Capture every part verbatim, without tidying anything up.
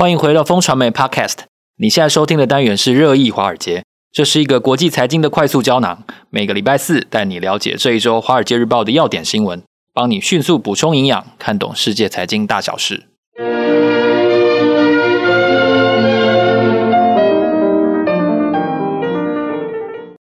欢迎回到风传媒 Podcast， 你现在收听的单元是热议华尔街，这是一个国际财经的快速胶囊，每个礼拜四带你了解这一周华尔街日报的要点新闻，帮你迅速补充营养，看懂世界财经大小事。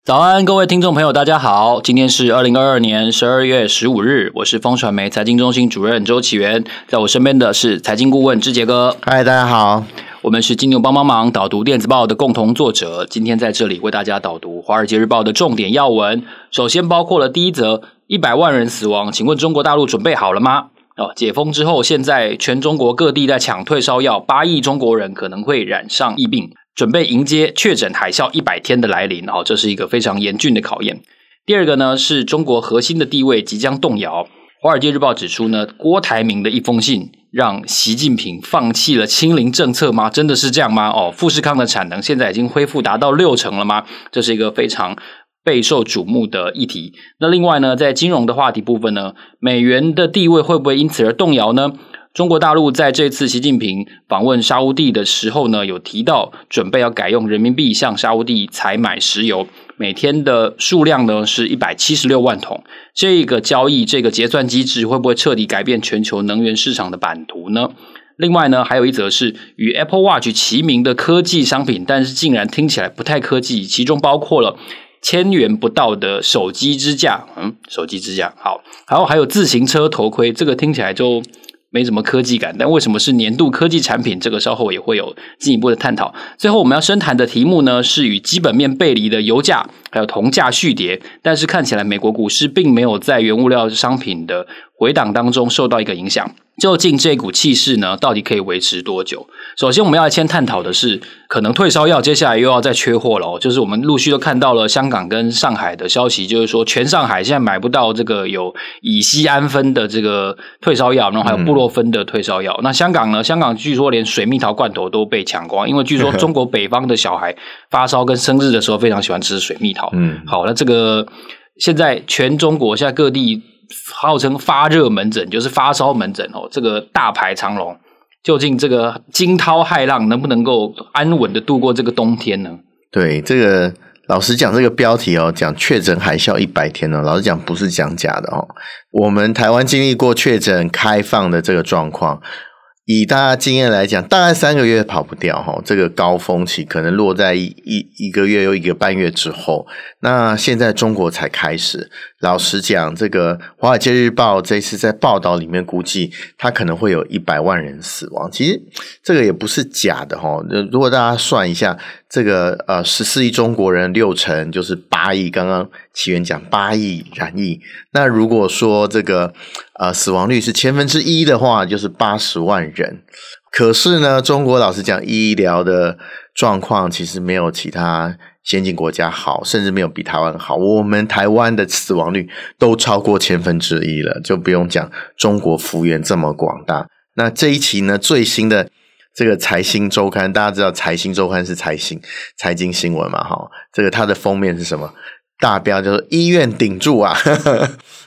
早安，各位听众朋友，大家好，今天是二零二二年十二月十五日，我是风传媒财经中心主任周启源，在我身边的是财经顾问志杰哥。嗨，大家好，我们是金牛帮帮忙导读电子报的共同作者，今天在这里为大家导读华尔街日报的重点要闻。首先包括了第一则，一百万人死亡，请问中国大陆准备好了吗？哦，解封之后，现在全中国各地在抢退烧药，八亿中国人可能会染上疫病，准备迎接确诊海啸一百天的来临，这是一个非常严峻的考验。第二个呢，是中国核心的地位即将动摇。华尔街日报指出呢，郭台铭的一封信让习近平放弃了清零政策吗？真的是这样吗？哦，富士康的产能现在已经恢复达到六成了吗？这是一个非常备受瞩目的议题。那另外呢，在金融的话题部分呢，美元的地位会不会因此而动摇呢？中国大陆在这次习近平访问沙乌地的时候呢，有提到准备要改用人民币向沙乌地采买石油，每天的数量呢是一百七十六万桶。这个交易，这个结算机制会不会彻底改变全球能源市场的版图呢？另外呢，还有一则是与 Apple Watch 齐名的科技商品，但是竟然听起来不太科技，其中包括了千元不到的手机支架，嗯，手机支架好，然后还有自行车头盔，这个听起来就没什么科技感，但为什么是年度科技产品，这个稍后也会有进一步的探讨。最后我们要深谈的题目呢，是与基本面背离的油价还有铜价续跌，但是看起来美国股市并没有在原物料商品的回档当中受到一个影响，究竟这股气势呢到底可以维持多久？首先我们要先探讨的是，可能退烧药接下来又要再缺货了，哦，就是我们陆续都看到了香港跟上海的消息，就是说全上海现在买不到这个有乙酰氨酚的这个退烧药，然后还有布洛芬的退烧药，嗯，那香港呢，香港据说连水蜜桃罐头都被抢光，因为据说中国北方的小孩发烧跟生日的时候非常喜欢吃水蜜桃，嗯，好，那这个现在全中国现在各地号称发热门诊，就是发烧门诊，哦，这个大排长龙，究竟这个惊涛骇浪能不能够安稳的度过这个冬天呢？对，这个老实讲，这个标题哦，讲确诊海啸一百天哦，老实讲不是讲假的哦。我们台湾经历过确诊开放的这个状况，以大家经验来讲，大概三个月跑不掉齁，这个高峰期可能落在一一个月又一个半月之后。那现在中国才开始，老实讲，这个华尔街日报这一次在报道里面估计它可能会有一百万人死亡，其实这个也不是假的齁，如果大家算一下，这个呃十四亿中国人六成就是八亿，刚刚启源讲八亿染疫，那如果说这个呃死亡率是千分之一的话，就是八十万人。可是呢，中国老实讲，医疗的状况其实没有其他先进国家好，甚至没有比台湾好，我们台湾的死亡率都超过千分之一了，就不用讲中国幅员这么广大。那这一期呢，最新的这个财新周刊，大家知道财新周刊是财新财经新闻嘛，齁，这个它的封面是什么？大标就是医院顶住啊，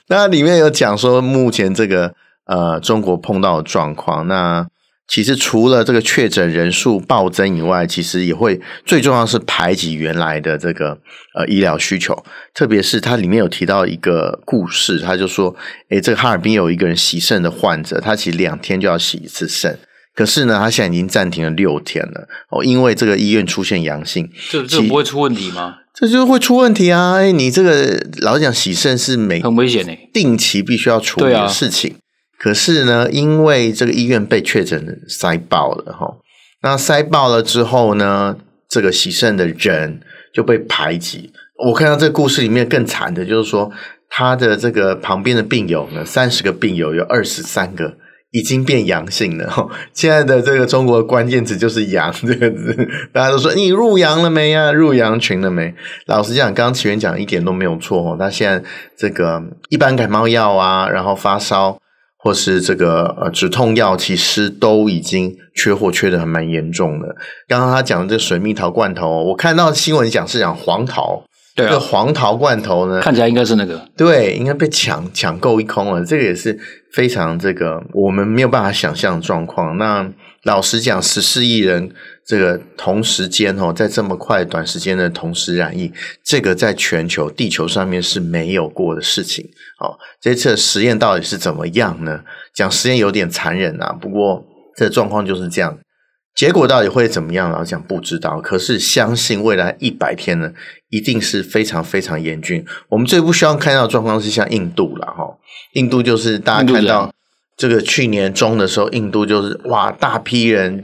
那里面有讲说目前这个呃中国碰到的状况，那其实除了这个确诊人数暴增以外，其实也会最重要是排挤原来的这个呃医疗需求，特别是它里面有提到一个故事，他就说，诶，这个哈尔滨有一个人洗肾的患者，他其实两天就要洗一次肾。可是呢，他现在已经暂停了六天了哦，因为这个医院出现阳性，这这不会出问题吗？这就会出问题啊！哎，你这个老实讲，洗肾是每很危险的，定期必须要处理的事情。可是呢，因为这个医院被确诊塞爆了哈，那塞爆了之后呢，这个洗肾的人就被排挤。我看到这个故事里面更惨的就是说，他的这个旁边的病友呢，三十个病友有二十三个已经变阳性了，现在的这个中国关键词就是阳这个字，大家都说你入阳了没啊，入阳群了没？老实讲，刚刚启源讲一点都没有错，他现在这个一般感冒药啊，然后发烧或是这个呃止痛药，其实都已经缺货，缺的还蛮严重的。刚刚他讲的这水蜜桃罐头，我看到新闻讲是讲黄桃。对啊，这黄桃罐头呢，看起来应该是那个，对，应该被抢抢购一空了，这个也是非常这个我们没有办法想象的状况。那老实讲十四亿人这个同时间哦，在这么快短时间的同时染疫，这个在全球地球上面是没有过的事情。哦，这次的实验到底是怎么样呢？讲实验有点残忍啊，不过这个状况就是这样。结果到底会怎么样，老实讲不知道，可是相信未来一百天呢，一定是非常非常严峻。我们最不希望看到的状况是像印度啦，哦，印度就是大家看到这个去年中的时候，印度就是哇，大批人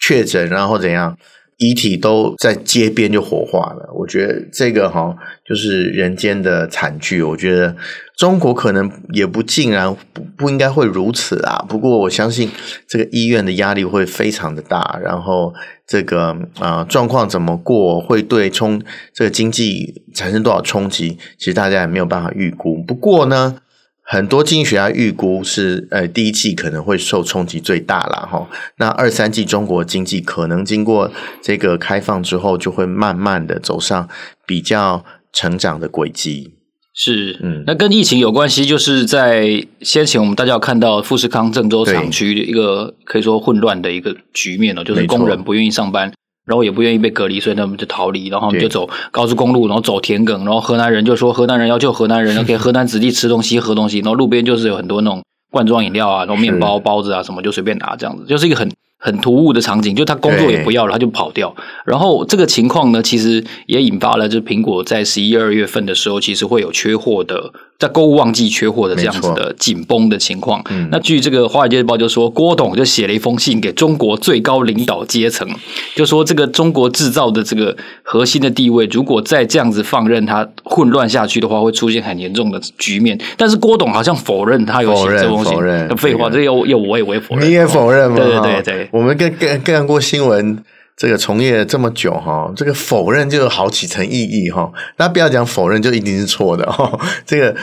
确诊，然后怎样，遗体都在街边就火化了。我觉得这个齁就是人间的惨剧。我觉得中国可能也不尽然 不, 不应该会如此啊。不过我相信这个医院的压力会非常的大，然后这个呃状况怎么过，会对冲这个经济产生多少冲击，其实大家也没有办法预估。不过呢，很多经济学家预估是呃第一季可能会受冲击最大啦齁。那二三季中国经济可能经过这个开放之后，就会慢慢的走上比较成长的轨迹。是，嗯，那跟疫情有关系，就是在先前我们大家有看到富士康郑州厂区一个可以说混乱的一个局面哦，就是工人不愿意上班，然后也不愿意被隔离，所以他们就逃离，然后他们就走高速公路，然后走田埂，然后河南人就说河南人要救河南人，要给河南子弟吃东西喝东西，然后路边就是有很多那种罐装饮料啊，然后面包包子啊什么就随便拿这样子，就是一个很很突兀的场景，就他工作也不要了，他就跑掉。然后这个情况呢，其实也引发了，就是苹果在十一、二月份的时候，其实会有缺货的，在购物旺季缺货的这样子的紧绷的情况。嗯，那据这个《华尔街日报》就说，郭董就写了一封信给中国最高领导阶层，就说这个中国制造的这个核心的地位，如果再这样子放任它混乱下去的话，会出现很严重的局面。但是郭董好像否认他有写这封信，否认，废话，这又又我也我也否认，你也否认吗？对对对对。我们跟跟干过新闻这个从业这么久齁，这个否认就有好几层意义齁。那不要讲否认就一定是错的齁，这个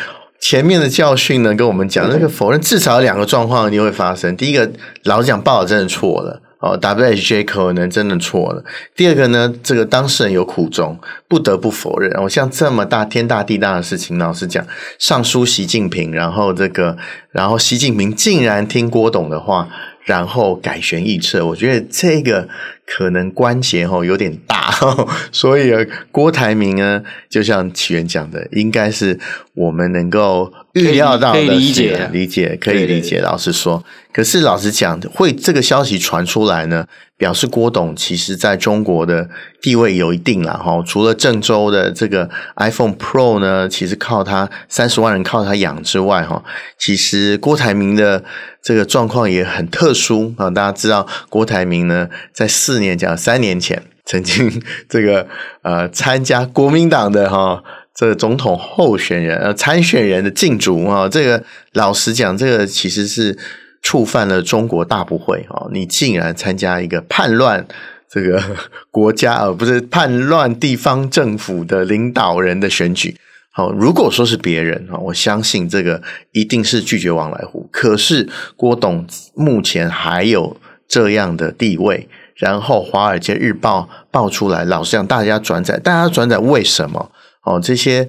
前面的教训呢跟我们讲，那个否认至少有两个状况一定会发生。第一个，老实讲报道真的错了哦， W H J 可能真的错了。第二个呢，这个当事人有苦衷，不得不否认。哦，像这么大天大地大的事情，老实讲，上书习近平，然后这个，然后习近平竟然听郭董的话，然后改弦易辙，我觉得这个可能关节齁有点大齁，所以郭台铭呢，就像启源讲的，应该是我们能够预料到的，可以理解，理解，可以理解。老实说，可是老实讲，会这个消息传出来呢，表示郭董其实在中国的地位有一定啦齁。除了郑州的这个 iPhone Pro 呢，其实靠他三十万人靠他养之外齁，其实郭台铭的这个状况也很特殊啊。大家知道郭台铭呢，在四年讲三年前曾经这个呃参加国民党的齁。这个总统候选人呃参选人的竞逐啊，这个老实讲，这个其实是触犯了中国大不讳啊，你竟然参加一个叛乱这个国家而不是叛乱地方政府的领导人的选举。好，如果说是别人，我相信这个一定是拒绝往来户，可是郭董目前还有这样的地位，然后华尔街日报爆出来，老实讲大家转载，大家转载为什么哦，这些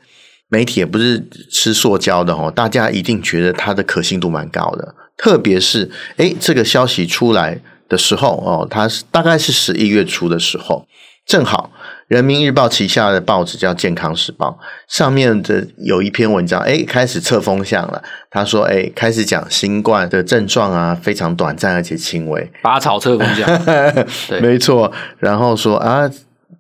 媒体也不是吃塑胶的哦，大家一定觉得它的可信度蛮高的。特别是，诶，这个消息出来的时候哦，它大概是十一月初的时候，正好人民日报旗下的报纸叫健康时报，上面的有一篇文章，诶，开始测风向了。他说，诶，开始讲新冠的症状啊，非常短暂而且轻微。拔草测风向。没错。然后说啊，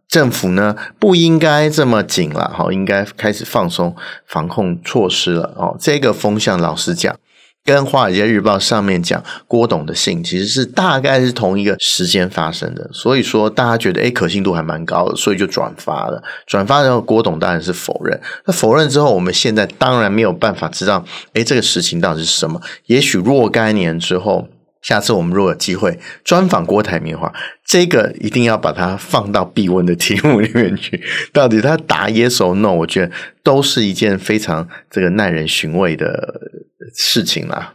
政府呢不应该这么紧了，好，应该开始放松防控措施了哦。这个风向老实讲，跟华尔街日报上面讲郭董的信其实是大概是同一个时间发生的，所以说大家觉得诶可信度还蛮高的，所以就转发了。转发之后郭董当然是否认，那否认之后我们现在当然没有办法知道诶这个事情到底是什么。也许若干年之后，下次我们如果有机会专访郭台铭的话，这个一定要把它放到必问的题目里面去。到底他答 yes or no， 我觉得都是一件非常这个耐人寻味的事情啦。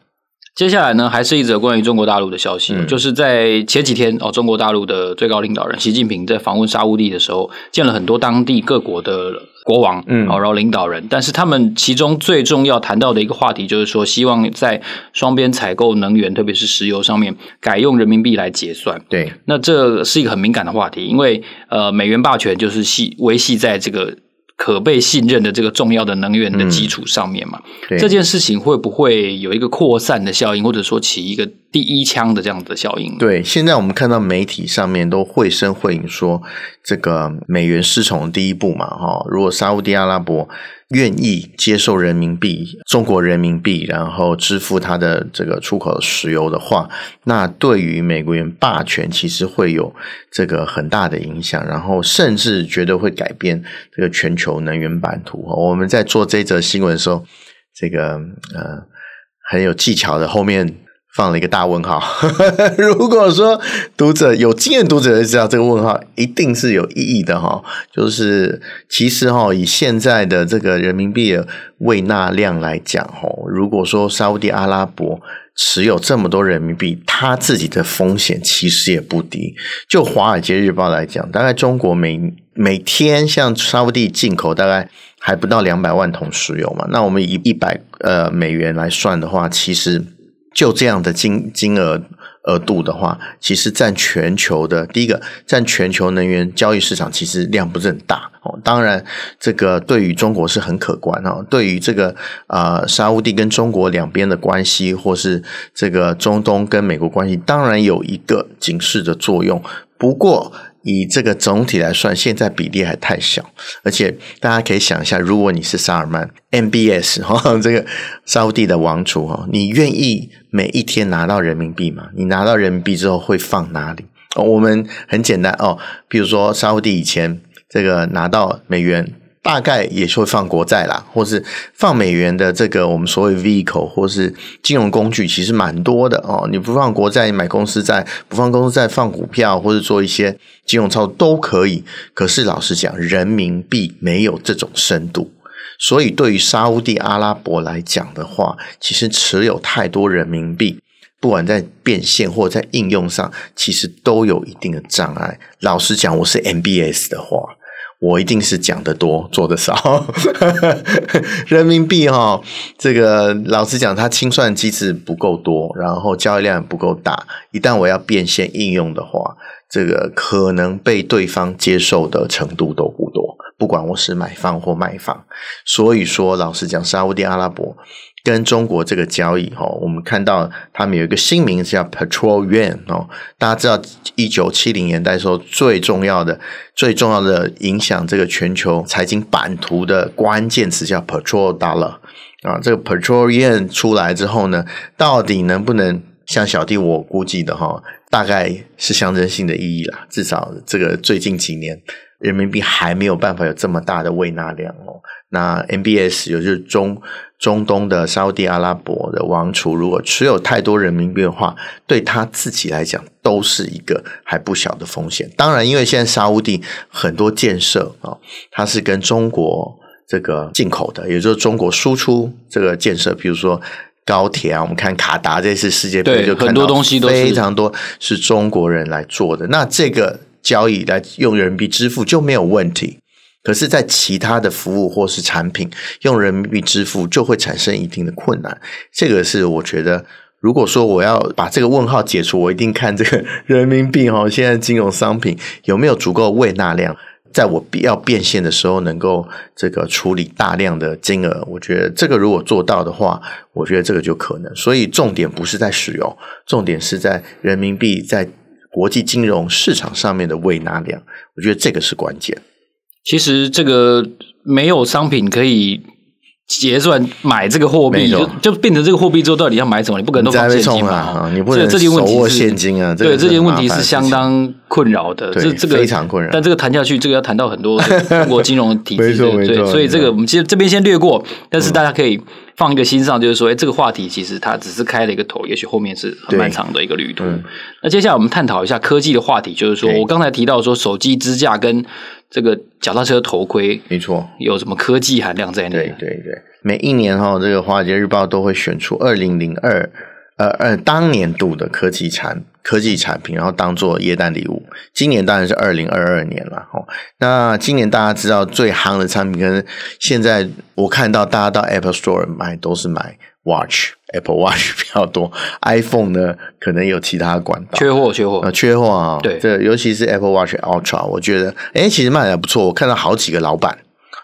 接下来呢，还是一则关于中国大陆的消息，嗯、就是在前几天哦，中国大陆的最高领导人习近平在访问沙乌地的时候，见了很多当地各国的国王，嗯，然后领导人，但是他们其中最重要谈到的一个话题，就是说希望在双边采购能源，特别是石油上面，改用人民币来结算。对，那这是一个很敏感的话题，因为呃，美元霸权就是系维系在这个可被信任的这个重要的能源的基础上面嘛、嗯、这件事情会不会有一个扩散的效应，或者说起一个第一枪的这样子的效应？对，现在我们看到媒体上面都绘声绘影说这个美元失宠第一步嘛，哈，如果沙烏地阿拉伯愿意接受人民币，中国人民币，然后支付它的这个出口石油的话，那对于美元霸权其实会有这个很大的影响，然后甚至觉得会改变这个全球能源版图。我们在做这则新闻的时候，这个呃很有技巧的后面放了一个大问号如果说读者有经验读者就知道这个问号一定是有意义的哈，就是其实哈以现在的这个人民币的未纳量来讲哈，如果说沙烏地阿拉伯持有这么多人民币，他自己的风险其实也不低。就华尔街日报来讲，大概中国每每天向沙烏地进口大概还不到两百万桶石油嘛，那我们以一百呃美元来算的话，其实就这样的金金额额度的话，其实占全球的第一个占全球能源交易市场其实量不是很大哦。当然，这个对于中国是很可观哦。对于这个呃沙烏地跟中国两边的关系，或是这个中东跟美国关系，当然有一个警示的作用。不过，以这个总体来算，现在比例还太小，而且大家可以想一下，如果你是萨尔曼 M B S 这个沙烏地的王储，你愿意每一天拿到人民币吗？你拿到人民币之后会放哪里？哦、我们很简单哦，比如说沙烏地以前这个拿到美元，大概也是会放国债啦，或是放美元的这个我们所谓 vehicle 或是金融工具其实蛮多的哦。你不放国债，你买公司债；不放公司债，放股票或是做一些金融操作都可以。可是老实讲，人民币没有这种深度，所以对于沙烏地阿拉伯来讲的话，其实持有太多人民币，不管在变现或在应用上，其实都有一定的障碍。老实讲，我是 M B S 的话，我一定是讲得多做得少人民币齁，这个老实讲它清算机制不够多，然后交易量不够大，一旦我要变现应用的话，这个可能被对方接受的程度都不多，不管我是买方或卖方。所以说老实讲，沙烏地阿拉伯跟中国这个交易齁，我们看到他们有一个新名字叫 Petrol Yuan 齁，大家知道一九七零年代的时候最重要的最重要的影响这个全球财经版图的关键词叫 Petrol Dollar 啊，这个 Petrol Yuan 出来之后呢，到底能不能像小弟我估计的齁，大概是象征性的意义啦，至少这个最近几年人民币还没有办法有这么大的胃纳量哦。那 M B S 也就是中中东的沙烏地阿拉伯的王储，如果持有太多人民币的话，对他自己来讲都是一个还不小的风险。当然，因为现在沙烏地很多建设啊、哦，它是跟中国这个进口的，也就是中国输出这个建设，比如说高铁啊，我们看卡达这次世界杯就看到很多东西都是非常多是中国人来做的。那这个交易来用人民币支付就没有问题，可是在其他的服务或是产品用人民币支付就会产生一定的困难。这个是我觉得，如果说我要把这个问号解除，我一定看这个人民币齁，现在金融商品有没有足够胃纳量，在我要变现的时候能够这个处理大量的金额，我觉得这个如果做到的话，我觉得这个就可能。所以重点不是在石油，重点是在人民币在国际金融市场上面的胃纳量，我觉得这个是关键。其实这个没有商品可以结算买这个货币，就就变成这个货币之后，到底要买什么？你不可能都放现金嘛、啊，你不能手握现金啊！对，这些问题是相当困扰的，这这个非常困扰。但这个谈下去，这个要谈到很多中国金融体制，对对，所以这个我们其实这边先略过，但是大家可以放一个心上，就是说，哎，这个话题其实它只是开了一个头，也许后面是很漫长的一个旅途。那接下来我们探讨一下科技的话题，就是说我刚才提到说手机支架跟这个脚踏车头盔，没错，有什么科技含量在内？对对对，每一年哈、哦，这个华尔街日报都会选出二零零二呃呃当年度的科技产科技产品，然后当做耶诞礼物。今年当然是二零二二年啦、哦、那今年大家知道最夯的产品，跟现在我看到大家到 Apple Store 买都是买 Watch， Apple Watch 比较多， iPhone 呢可能有其他管道，缺货缺货、呃、缺货啊、哦！对，这尤其是 Apple Watch Ultra， 我觉得诶其实卖得不错，我看到好几个老板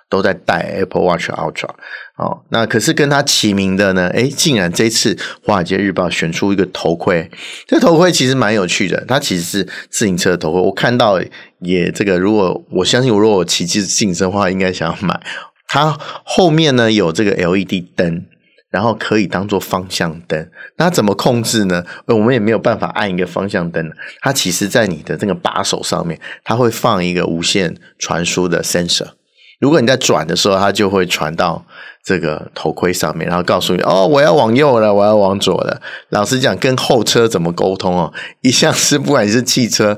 都在带 Apple Watch Ultra、哦、那可是跟它齐名的呢，诶竟然这次华尔街日报选出一个头盔，这头盔其实蛮有趣的，它其实是自行车的头盔，我看到也这个，如果我相信我如果我骑自行车的话应该想要买它，后面呢有这个 L E D 灯，然后可以当做方向灯，那怎么控制呢？我们也没有办法按一个方向灯，它其实在你的这个把手上面它会放一个无线传输的 sensor，如果你在转的时候它就会传到这个头盔上面，然后告诉你哦我要往右了，我要往左了。老实讲跟后车怎么沟通哦，一向是不管你是汽车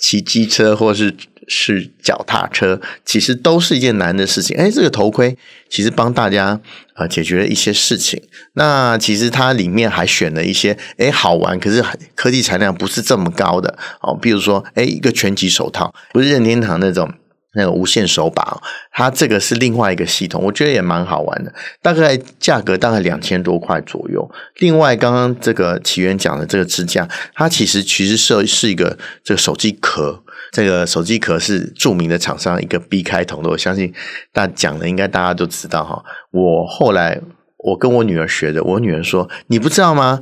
骑机车或是是脚踏车，其实都是一件难的事情。诶这个头盔其实帮大家呃解决了一些事情。那其实它里面还选了一些诶好玩可是科技产量不是这么高的哦，比如说诶一个拳击手套，不是任天堂那种那个无线手把，它这个是另外一个系统，我觉得也蛮好玩的，大概价格大概两千多块左右。另外刚刚这个奇源讲的这个支架，它其实其实是是一个这个手机壳，这个手机壳是著名的厂商一个 B 开头的，我相信大家讲的应该大家都知道哈。我后来我跟我女儿学的，我女儿说你不知道吗，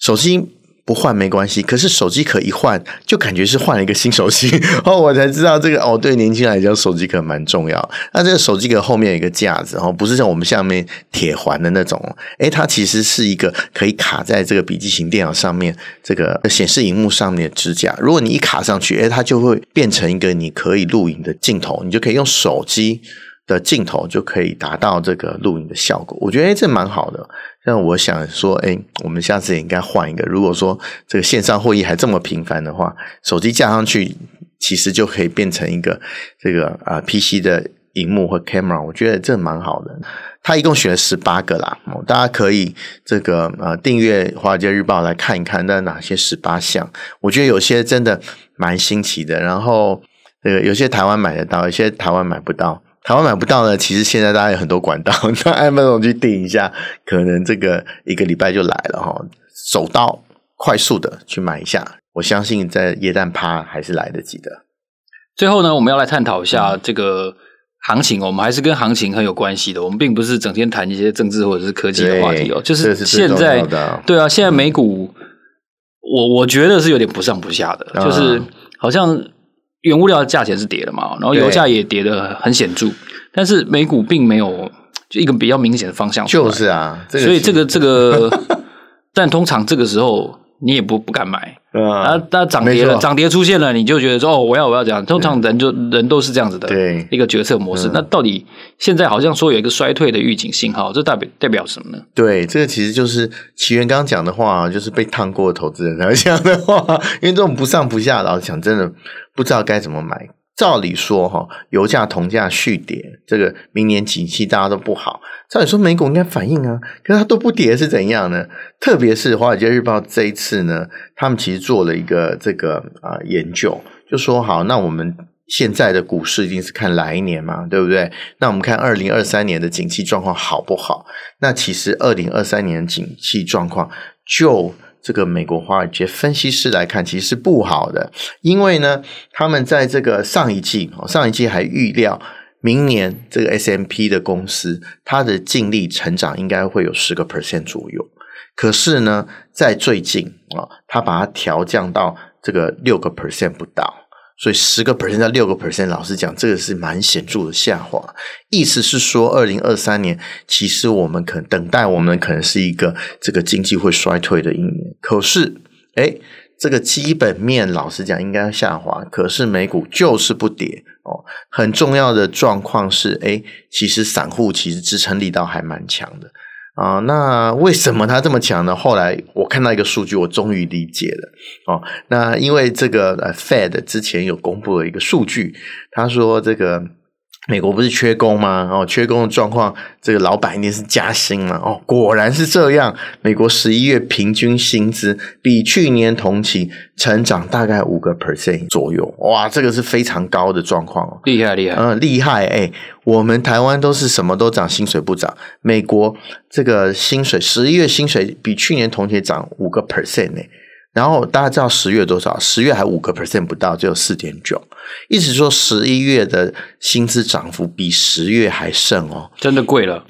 手机不换没关系，可是手机壳一换就感觉是换了一个新手机哦，我才知道这个哦，对年轻人来讲手机壳蛮重要。那这个手机壳后面有一个架子哦，不是像我们下面铁环的那种，诶它其实是一个可以卡在这个笔记型电脑上面这个显示萤幕上面的支架，如果你一卡上去，诶它就会变成一个你可以录影的镜头，你就可以用手机的镜头就可以达到这个录影的效果，我觉得、欸、这蛮好的。但我想说，哎、欸，我们下次也应该换一个。如果说这个线上会议还这么频繁的话，手机架上去其实就可以变成一个这个啊、呃、P C 的荧幕或 camera， 我觉得这蛮好的。他一共选了十八个啦，大家可以这个呃订阅华尔街日报来看一看，那哪些十八项，我觉得有些真的蛮新奇的。然后这个有些台湾买得到，有些台湾买不到。台湾买不到呢，其实现在大家有很多管道，那 Amazon 去订一下，可能这个一个礼拜就来了齁，手到快速的去买一下，我相信在耶诞趴还是来得及的。最后呢，我们要来探讨一下这个行情、哦、我们还是跟行情很有关系的，我们并不是整天谈一些政治或者是科技的话题哦，就是现在对啊，现在美股、嗯、我我觉得是有点不上不下的，就是好像原物料的价钱是跌了嘛，然后油价也跌得很显著，但是美股并没有就一个比较明显的方向，就是啊、这个、所以这个这个但通常这个时候你也不不敢买、嗯、啊那涨跌了涨跌出现了，你就觉得说哦我要我要这样，通常人就人都是这样子的对一个决策模式、嗯、那到底现在好像说有一个衰退的预警信号，这代表代表什么呢？对，这个其实就是奇源刚刚讲的话，就是被烫过的投资人才会讲的话，因为这种不上不下老实讲真的不知道该怎么买。照理说齁，油价铜价续跌，这个明年景气大家都不好，照理说美股应该反应啊，可是它都不跌是怎样呢？特别是华尔街日报这一次呢，他们其实做了一个这个啊、呃、研究，就说好，那我们现在的股市一定是看来年嘛，对不对？那我们看二零二三年的景气状况好不好？那其实二零二三年的景气状况就这个美国华尔街分析师来看其实是不好的，因为呢他们在这个上一季上一季还预料明年这个 S and P 的公司它的净利成长应该会有 百分之十 左右，可是呢在最近它把它调降到这个 百分之六 不到，所以 百分之十 到 百分之六 老实讲这个是蛮显著的下滑，意思是说二零二三年其实我们可能等待我们可能是一个这个经济会衰退的一年，可是诶这个基本面老实讲应该下滑，可是美股就是不跌哦。很重要的状况是诶其实散户其实支撑力道还蛮强的啊、呃，那为什么它这么强呢？后来我看到一个数据，我终于理解了哦。那因为这个 Fed 之前有公布了一个数据，他说这个美国不是缺工吗？哦，缺工的状况，这个老板一定是加薪嘛。哦，果然是这样。美国十一月平均薪资比去年同期成长大概 百分之五 左右。哇，这个是非常高的状况哦，厉害厉害，嗯，厉害哎。我们台湾都是什么都涨，薪水不涨。美国这个薪水十一月薪水比去年同期涨 百分之五 哎。然后大家知道十月多少？十月还 百分之五 不到，只有 百分之四点九。意思说十一月的薪资涨幅比十月还盛哦。真的贵了。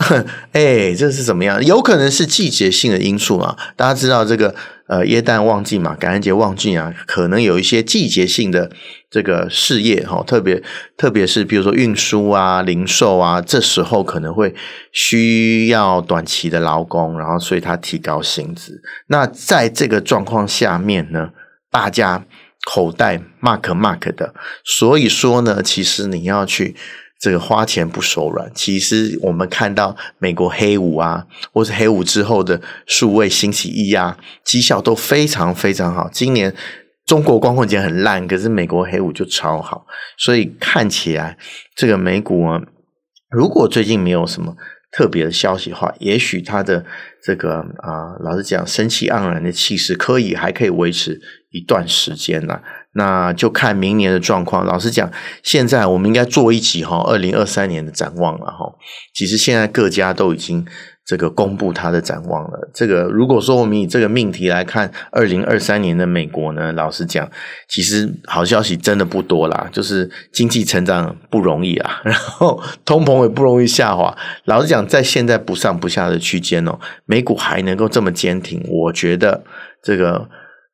哎，这是怎么样？有可能是季节性的因素嘛。大家知道这个呃耶诞旺季嘛，感恩节旺季啊，可能有一些季节性的这个事业齁、哦、特别特别是比如说运输啊、零售啊，这时候可能会需要短期的劳工，然后所以他提高薪资。那在这个状况下面呢，大家口袋 mark mark 的，所以说呢，其实你要去这个花钱不手软。其实我们看到美国黑五啊，或是黑五之后的数位星期一啊，绩效都非常非常好。今年中国光棍节很烂，可是美国黑五就超好，所以看起来这个美股啊，如果最近没有什么特别的消息的话，也许它的这个啊、呃，老实讲，生气盎然的气势可以还可以维持一段时间啦。那就看明年的状况。老实讲，现在我们应该做一集哈，二零二三年的展望了哈。其实现在各家都已经这个公布它的展望了。这个如果说我们以这个命题来看，二零二三年的美国呢，老实讲，其实好消息真的不多啦，就是经济成长不容易啊，然后通膨也不容易下滑。老实讲，在现在不上不下的区间哦，美股还能够这么坚挺，我觉得这个。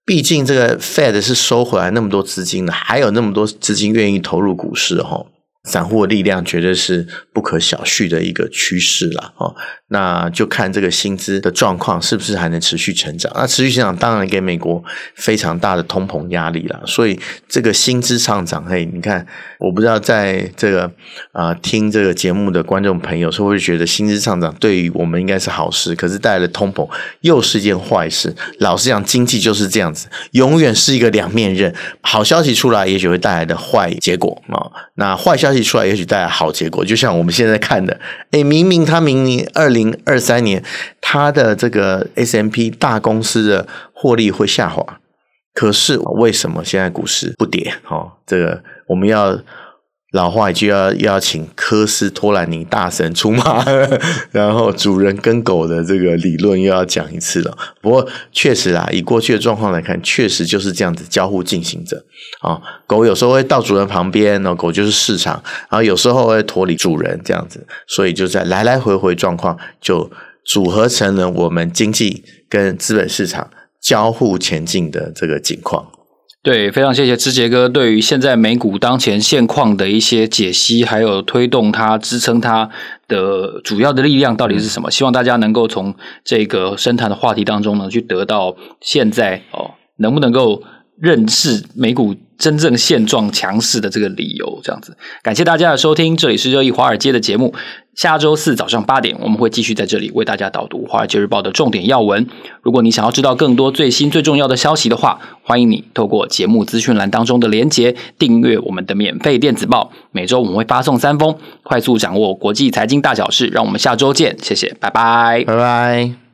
毕竟这个 Fed 是收回来那么多资金的，还有那么多资金愿意投入股市齁，散户的力量绝对是不可小觑的一个趋势啦齁。那就看这个薪资的状况是不是还能持续成长。那持续成长当然给美国非常大的通膨压力啦，所以这个薪资上涨，嘿，你看，我不知道在这个呃听这个节目的观众朋友是会觉得薪资上涨对于我们应该是好事，可是带来的通膨又是一件坏事。老实讲，经济就是这样子，永远是一个两面刃。好消息出来，也许会带来的坏结果啊、哦；那坏消息出来也许带来好结果，就像我们现在看的，诶，明明他明年二零二三年他的这个 S and P 大公司的获利会下滑，可是为什么现在股市不跌、哦、这个我们要老话一句，要要请科斯托兰尼大神出马然后主人跟狗的这个理论又要讲一次了。不过确实啦，以过去的状况来看，确实就是这样子交互进行着、哦、狗有时候会到主人旁边、哦、狗就是市场，然后有时候会脱离主人这样子，所以就在来来回回状况就组合成了我们经济跟资本市场交互前进的这个景况。对，非常谢谢之杰哥对于现在美股当前现况的一些解析，还有推动它、支撑它的主要的力量到底是什么？希望大家能够从这个深谈的话题当中呢，去得到现在哦，能不能够认识美股真正现状强势的这个理由，这样子。感谢大家的收听，这里是热议华尔街的节目。下周四早上八点，我们会继续在这里为大家导读《华尔街日报》的重点要闻。如果你想要知道更多最新最重要的消息的话，欢迎你透过节目资讯栏当中的连结订阅我们的免费电子报。每周我们会发送三封，快速掌握国际财经大小事。让我们下周见，谢谢，拜拜，拜拜。